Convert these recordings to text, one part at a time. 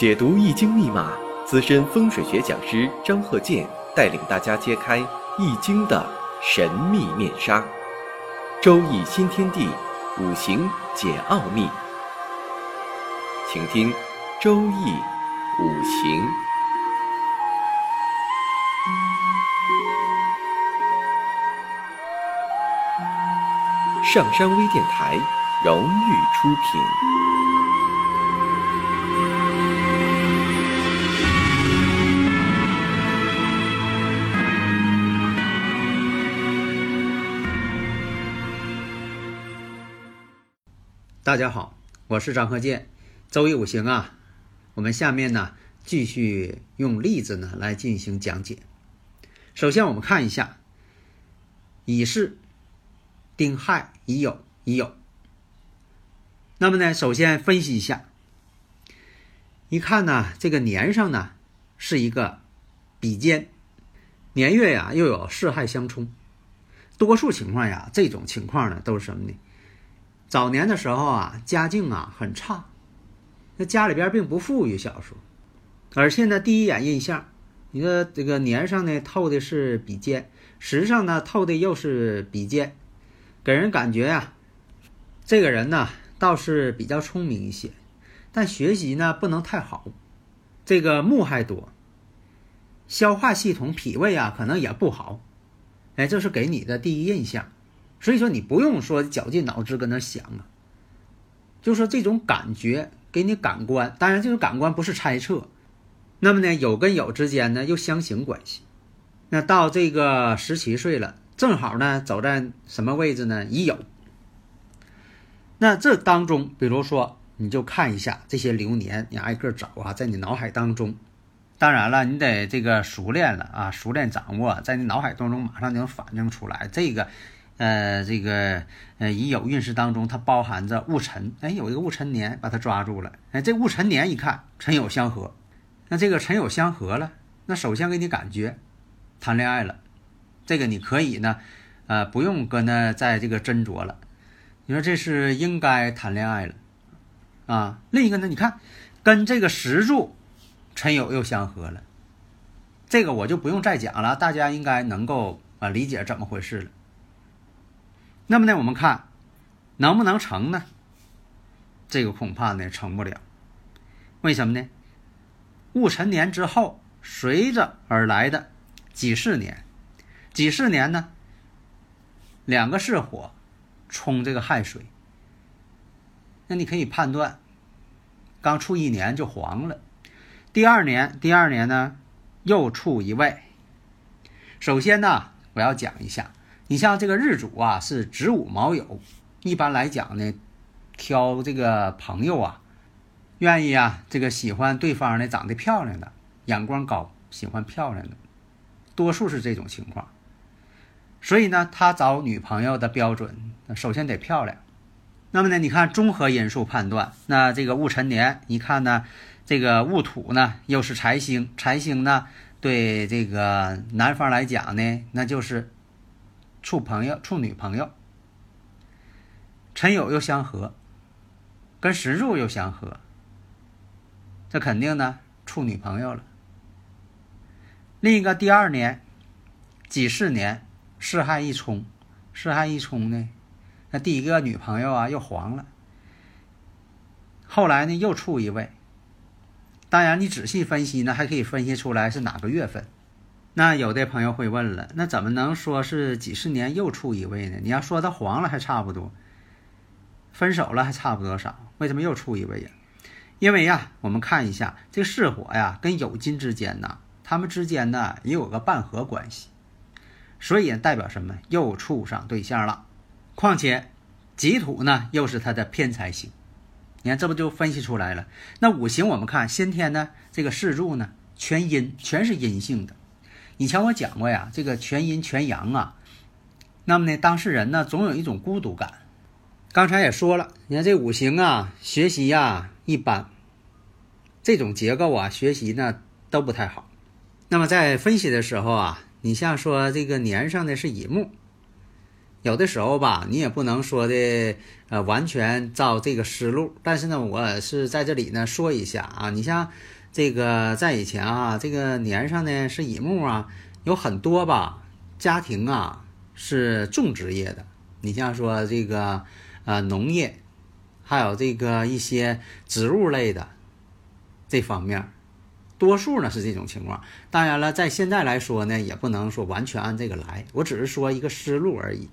解读《易经》密码，资深风水学讲师张鹤健带领大家揭开《易经》的神秘面纱。周易新天地，五行解奥秘。请听《周易五行》。上山微电台荣誉出品。大家好，我是张鹤健。周易五行啊，我们下面呢继续用例子呢来进行讲解。首先我们看一下乙巳、丁亥、乙酉、乙酉。那么呢，首先分析一下，一看呢这个年上呢是一个比肩，年月呀又有巳亥相冲，多数情况呀这种情况呢都是什么呢？早年的时候啊，家境啊很差，那家里边并不富裕，小时候。而现在第一眼印象，你说这个年上呢透的是比肩，时上呢透的又是比肩，给人感觉啊，这个人呢倒是比较聪明一些，但学习呢不能太好。这个木还多，消化系统、脾胃啊可能也不好。哎，这是给你的第一印象。所以说你不用说绞尽脑汁跟他想啊，就说这种感觉给你感官，当然这种感官不是猜测。那么呢，酉跟酉之间呢又相刑关系。那到这个17岁了，正好呢走在什么位置呢？乙酉。那这当中，比如说你就看一下这些流年，你挨个找啊，在你脑海当中。当然了，你得这个熟练了啊，熟练掌握，在你脑海当中马上就能反映出来这个。乙酉运势当中它包含着戊辰，有一个戊辰年把它抓住了。这戊辰年一看辰酉相合，那这个辰酉相合了，那首先给你感觉谈恋爱了，这个你可以呢不用跟他在这个斟酌了，你说这是应该谈恋爱了啊。另一个呢，你看跟这个时柱辰酉又相合了，这个我就不用再讲了，大家应该能够理解怎么回事了。那么呢，我们看能不能成呢？这个恐怕呢成不了。为什么呢？戊辰年之后随着而来的己巳年呢，两个巳火冲这个亥水，那你可以判断刚处一年就黄了。第二年呢又处一位。首先呢我要讲一下，你像这个日主啊是子午卯酉，一般来讲呢，挑这个朋友啊，愿意啊这个喜欢对方呢长得漂亮的，眼光高，喜欢漂亮的，多数是这种情况。所以呢，他找女朋友的标准，首先得漂亮。那么呢，你看综合因素判断，那这个戊辰年，你看呢，这个戊土呢又是财星，财星呢对这个男方来讲呢，那就是。处女朋友，辰酉又相合，跟时柱又相合，这肯定呢处女朋友了。另一个第2年己巳年巳亥一冲呢，那第一个女朋友啊又黄了，后来呢又处一位。当然你仔细分析呢还可以分析出来是哪个月份。那有的朋友会问了，那怎么能说是己巳年又处一位呢？你要说他黄了还差不多，分手了还差不多少，为什么又处一位呀？因为呀，我们看一下这个巳火呀跟酉金之间呢，他们之间呢也有个半合关系，所以代表什么？又处上对象了。况且己土呢又是他的偏财星，你看这不就分析出来了。那五行我们看先天呢，这个四柱呢全阴，全是阴性的。以前我讲过呀，这个全阴全阳啊，那么呢当事人呢总有一种孤独感。刚才也说了，你看这五行啊学习啊一般，这种结构啊学习呢都不太好。那么在分析的时候啊，你像说这个年上的是乙木，有的时候吧你也不能说的完全照这个思路。但是呢，我是在这里呢说一下啊，你像这个在以前啊，这个年上呢是乙木啊，有很多吧家庭啊是种植业的，你像说这个农业，还有这个一些植物类的这方面，多数呢是这种情况。当然了，在现在来说呢，也不能说完全按这个来，我只是说一个思路而已。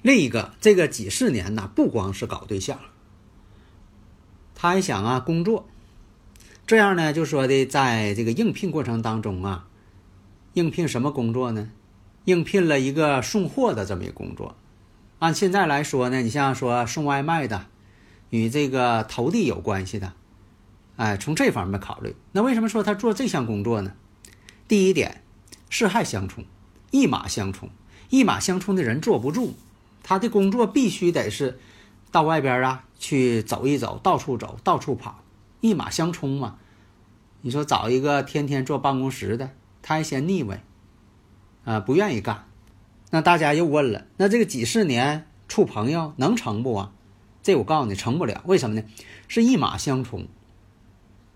另一个，这个己巳年呢，不光是搞对象，他还想啊工作，这样呢就说的在这个应聘过程当中啊，应聘什么工作呢？应聘了一个送货的这么一个工作。按现在来说呢，你像说送外卖的，与这个投递有关系的，哎，从这方面考虑。那为什么说他做这项工作呢？第一点，是害相冲，一马相冲，一马相冲的人坐不住，他的工作必须得是到外边啊去走一走，到处走，到处跑，一马相冲嘛。你说找一个天天坐办公室的，他还嫌腻味啊，不愿意干。那大家又问了，那这个己巳年处朋友能成不啊？这我告诉你，成不了。为什么呢？是一马相冲，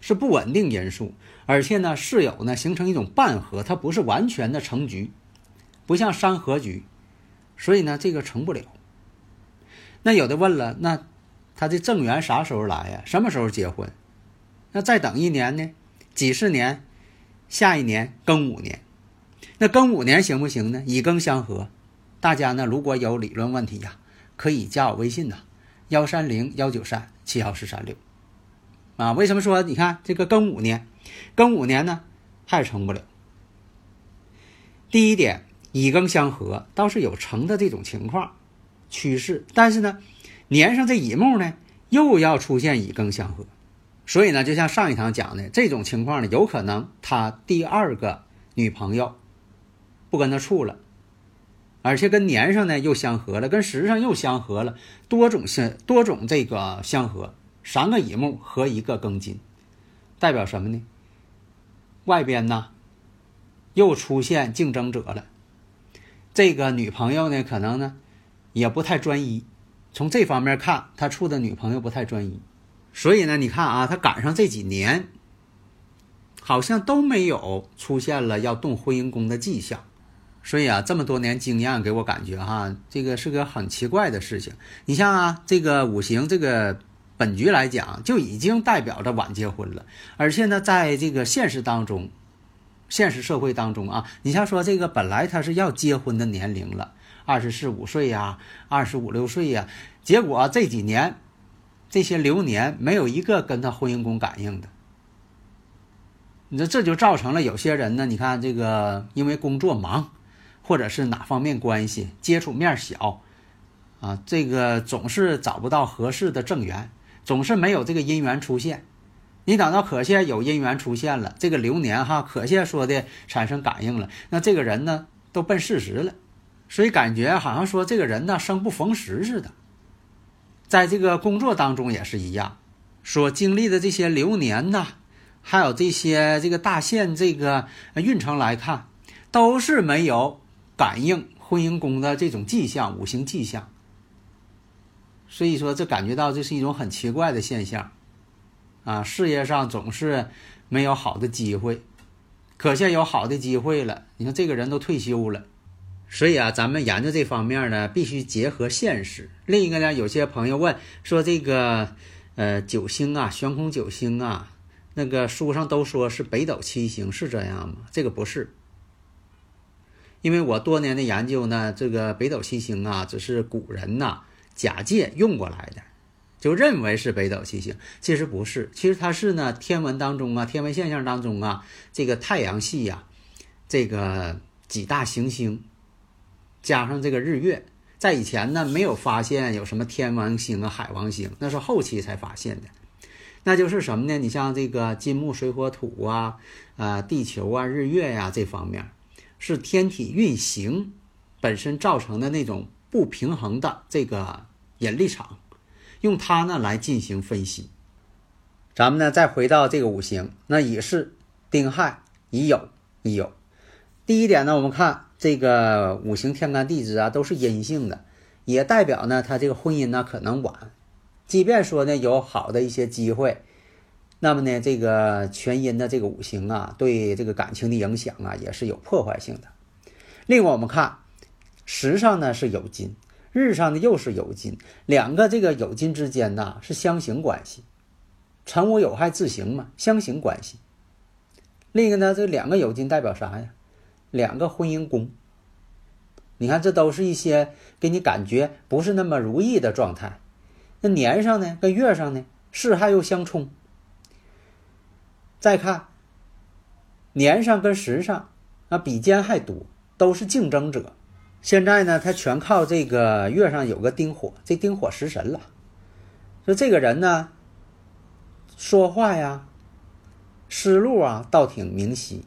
是不稳定因素，而且呢室友呢形成一种半合，它不是完全的成局，不像三合局，所以呢这个成不了。那有的问了，那他这正缘啥时候来呀？什么时候结婚？那再等一年呢？己巳年，下一年庚午年。那庚午年行不行呢？以庚相合。大家呢如果有理论问题呀，可以加我微信呐，13019371436啊。为什么说你看这个庚午年，庚午年呢还成不了。第一点，乙庚相合倒是有成的这种情况趋势，但是呢年上这乙木呢又要出现乙庚相合，所以呢就像上一堂讲的，这种情况呢有可能他第二个女朋友不跟他处了，而且跟年上呢又相合了，跟时上又相合了，多种这个相合，3个乙木和1个庚金，代表什么呢？外边呢又出现竞争者了，这个女朋友呢可能呢也不太专一，从这方面看他处的女朋友不太专一，所以呢你看啊，他赶上这几年好像都没有出现了要动婚姻宫的迹象。所以啊，这么多年经验给我感觉哈，这个是个很奇怪的事情。你像啊，这个五行这个本局来讲，就已经代表着晚结婚了。而且呢，在这个现实当中，现实社会当中啊，你像说这个本来他是要结婚的年龄了，24、5岁呀，25、6岁呀，结果这几年这些流年没有一个跟他婚姻宫感应的。你说这就造成了有些人呢，你看这个因为工作忙，或者是哪方面关系接触面小啊，这个总是找不到合适的正缘，总是没有这个姻缘出现。你等到可惜有姻缘出现了，这个流年哈可惜说的产生感应了，那这个人呢都奔40了，所以感觉好像说这个人呢生不逢时似的。在这个工作当中也是一样，所经历的这些流年呢，还有这些这个大限这个运程来看，都是没有感应婚姻宫的这种迹象，五行迹象。所以说这感觉到这是一种很奇怪的现象啊，事业上总是没有好的机会，可现有好的机会了，你看这个人都退休了。所以啊，咱们研究这方面呢必须结合现实。另一个呢，有些朋友问说这个九星啊，悬空九星啊，那个书上都说是北斗七星，是这样吗？这个不是。因为我多年的研究呢，这个北斗七星啊，只是古人呐假借用过来的，就认为是北斗七星，其实不是。其实它是呢天文当中啊，天文现象当中啊，这个太阳系呀、这个几大行星加上这个日月，在以前呢没有发现有什么天王星啊、海王星，那是后期才发现的。那就是什么呢？你像这个金木水火土啊、地球啊、日月呀、这方面。是天体运行本身造成的那种不平衡的这个引力场，用它呢来进行分析。咱们呢再回到这个五行，那乙巳、丁亥、乙酉。第一点呢，我们看这个五行天干地支啊都是阴性的，也代表呢它这个婚姻呢可能晚，即便说呢有好的一些机会，那么呢这个全阴的这个五行啊，对这个感情的影响啊也是有破坏性的。另外我们看时上呢是酉金，日上呢又是酉金，两个这个酉金之间呢是相刑关系，辰午酉亥自刑嘛，相刑关系。另一个呢，这两个酉金代表啥呀？两个婚姻宫。你看这都是一些给你感觉不是那么如意的状态。那年上呢跟月上呢是害又相冲。再看年上跟时上啊比肩还多，都是竞争者。现在呢他全靠这个月上有个丁火，这丁火食神了，所以这个人呢说话呀思路啊倒挺明晰，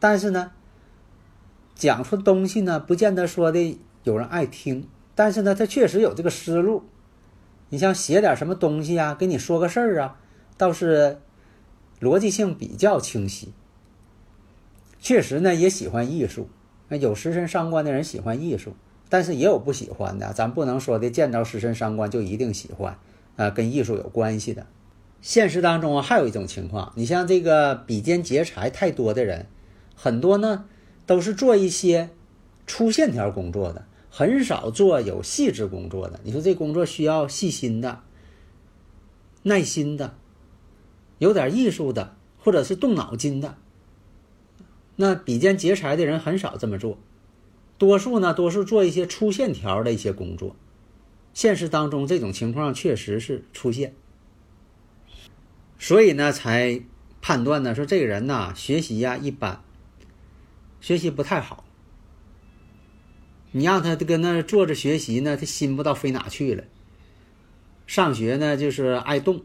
但是呢讲出东西呢不见得说的有人爱听，但是呢他确实有这个思路。你像写点什么东西啊，跟你说个事儿啊，倒是逻辑性比较清晰。确实呢也喜欢艺术，有食神伤官的人喜欢艺术，但是也有不喜欢的，咱不能说的见到食神伤官就一定喜欢跟艺术有关系的。现实当中啊还有一种情况，你像这个比肩劫财太多的人，很多呢都是做一些粗线条工作的，很少做有细致工作的。你说这工作需要细心的、耐心的、有点艺术的，或者是动脑筋的，那比肩劫财的人很少这么做，多数做一些粗线条的一些工作。现实当中这种情况确实是出现，所以呢才判断呢说这个人呢学习呀一般，学习不太好。你让他跟那坐着学习呢，他心不到飞哪去了。上学呢就是爱动，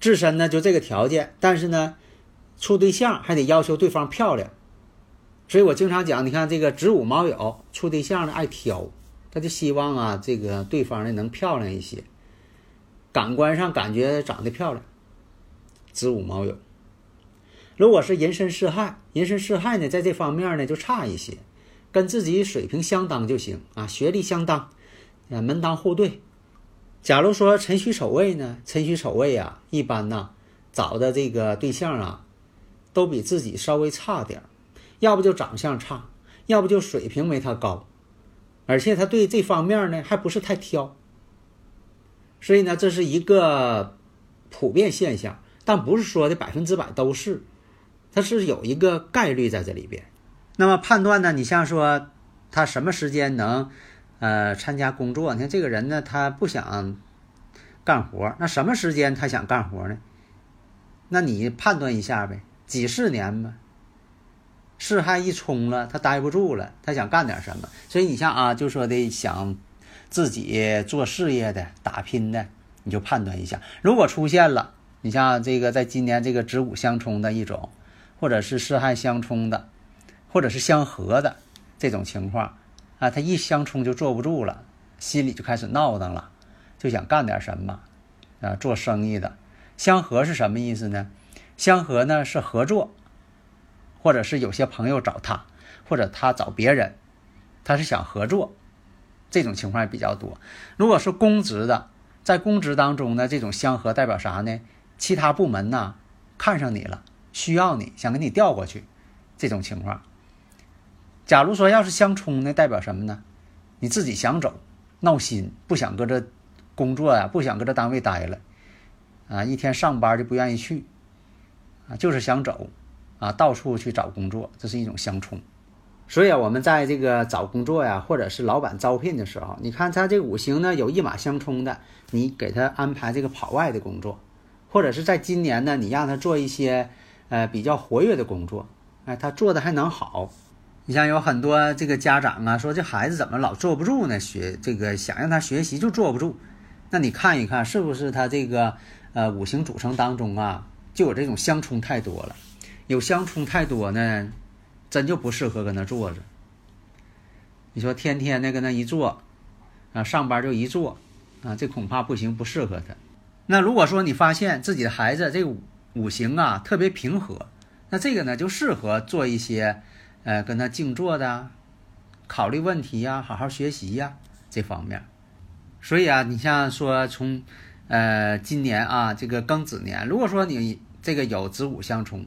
自身呢就这个条件，但是呢处对象还得要求对方漂亮。所以我经常讲，你看这个子午卯酉处对象呢爱挑，他就希望啊这个对方呢能漂亮一些，感官上感觉长得漂亮，子午卯酉。如果是寅申巳亥，寅申巳亥呢在这方面呢就差一些，跟自己水平相当就行啊，学历相当，门当户对。假如说辰戌丑未呢，辰戌丑未啊一般呢找的这个对象啊都比自己稍微差点，要不就长相差，要不就水平没他高，而且他对这方面呢还不是太挑。所以呢这是一个普遍现象，但不是说的100%都是，它是有一个概率在这里边。那么判断呢，你像说他什么时间能参加工作，你看这个人呢他不想干活，那什么时间他想干活呢？那你判断一下呗，几十年吧，事害一冲了他待不住了，他想干点什么。所以你像啊就说的想自己做事业的打拼的，你就判断一下。如果出现了你像这个在今年这个子午相冲的一种，或者是巳亥相冲的，或者是相合的这种情况啊，他一相冲就坐不住了，心里就开始闹腾了，就想干点什么啊，做生意的。相合是什么意思呢？相合呢是合作，或者是有些朋友找他，或者他找别人，他是想合作，这种情况也比较多。如果是公职的，在公职当中呢，这种相合代表啥呢？其他部门呢看上你了，需要你，想给你调过去，这种情况。假如说要是相冲呢，代表什么呢？你自己想走，闹心，不想搁这工作呀、不想搁这单位待了啊，一天上班就不愿意去啊，就是想走啊，到处去找工作，这是一种相冲。所以啊，我们在这个找工作呀，或者是老板招聘的时候，你看他这五行呢有一马相冲的，你给他安排这个跑外的工作。或者是在今年呢，你让他做一些比较活跃的工作，哎，他做的还能好。你像有很多这个家长啊，说这孩子怎么老坐不住呢？想让他学习就坐不住。那你看一看，是不是他这个五行组成当中啊，就有这种相冲太多了？有相冲太多呢，真就不适合跟他坐着。你说天天那个那一坐啊，上班就一坐啊，这恐怕不行，不适合他。那如果说你发现自己的孩子这个五行啊特别平和，那这个呢就适合做一些跟他静坐的，考虑问题呀、好好学习呀这方面。所以啊，你像说从今年啊这个庚子年，如果说你这个有子午相冲，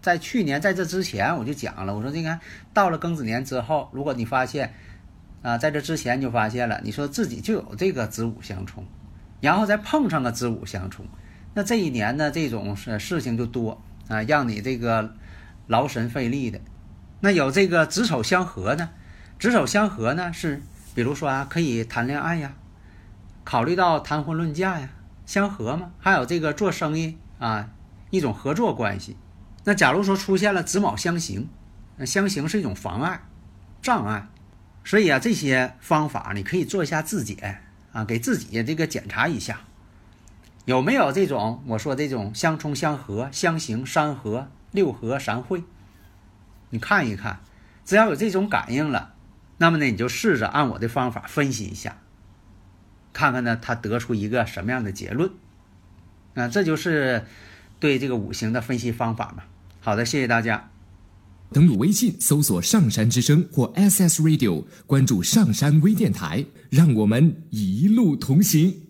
在去年在这之前我就讲了，我说你看到了庚子年之后，如果你发现啊在这之前就发现了，你说自己就有这个子午相冲，然后再碰上个子午相冲，那这一年呢这种事情就多啊，让你这个劳神费力的。那有这个子丑相合呢，子丑相合呢是比如说啊可以谈恋爱呀，考虑到谈婚论嫁呀，相合嘛，还有这个做生意啊一种合作关系。那假如说出现了子卯相刑，那相刑是一种妨碍障碍，所以啊这些方法你可以做一下自检啊，给自己这个检查一下有没有这种我说这种相冲相合相刑三合六合三会，你看一看，只要有这种感应了，那么呢你就试着按我的方法分析一下，看看呢他得出一个什么样的结论啊，这就是对这个五行的分析方法嘛。好的，谢谢大家。登录微信搜索上山之声或 SS Radio， 关注上山微电台，让我们一路同行。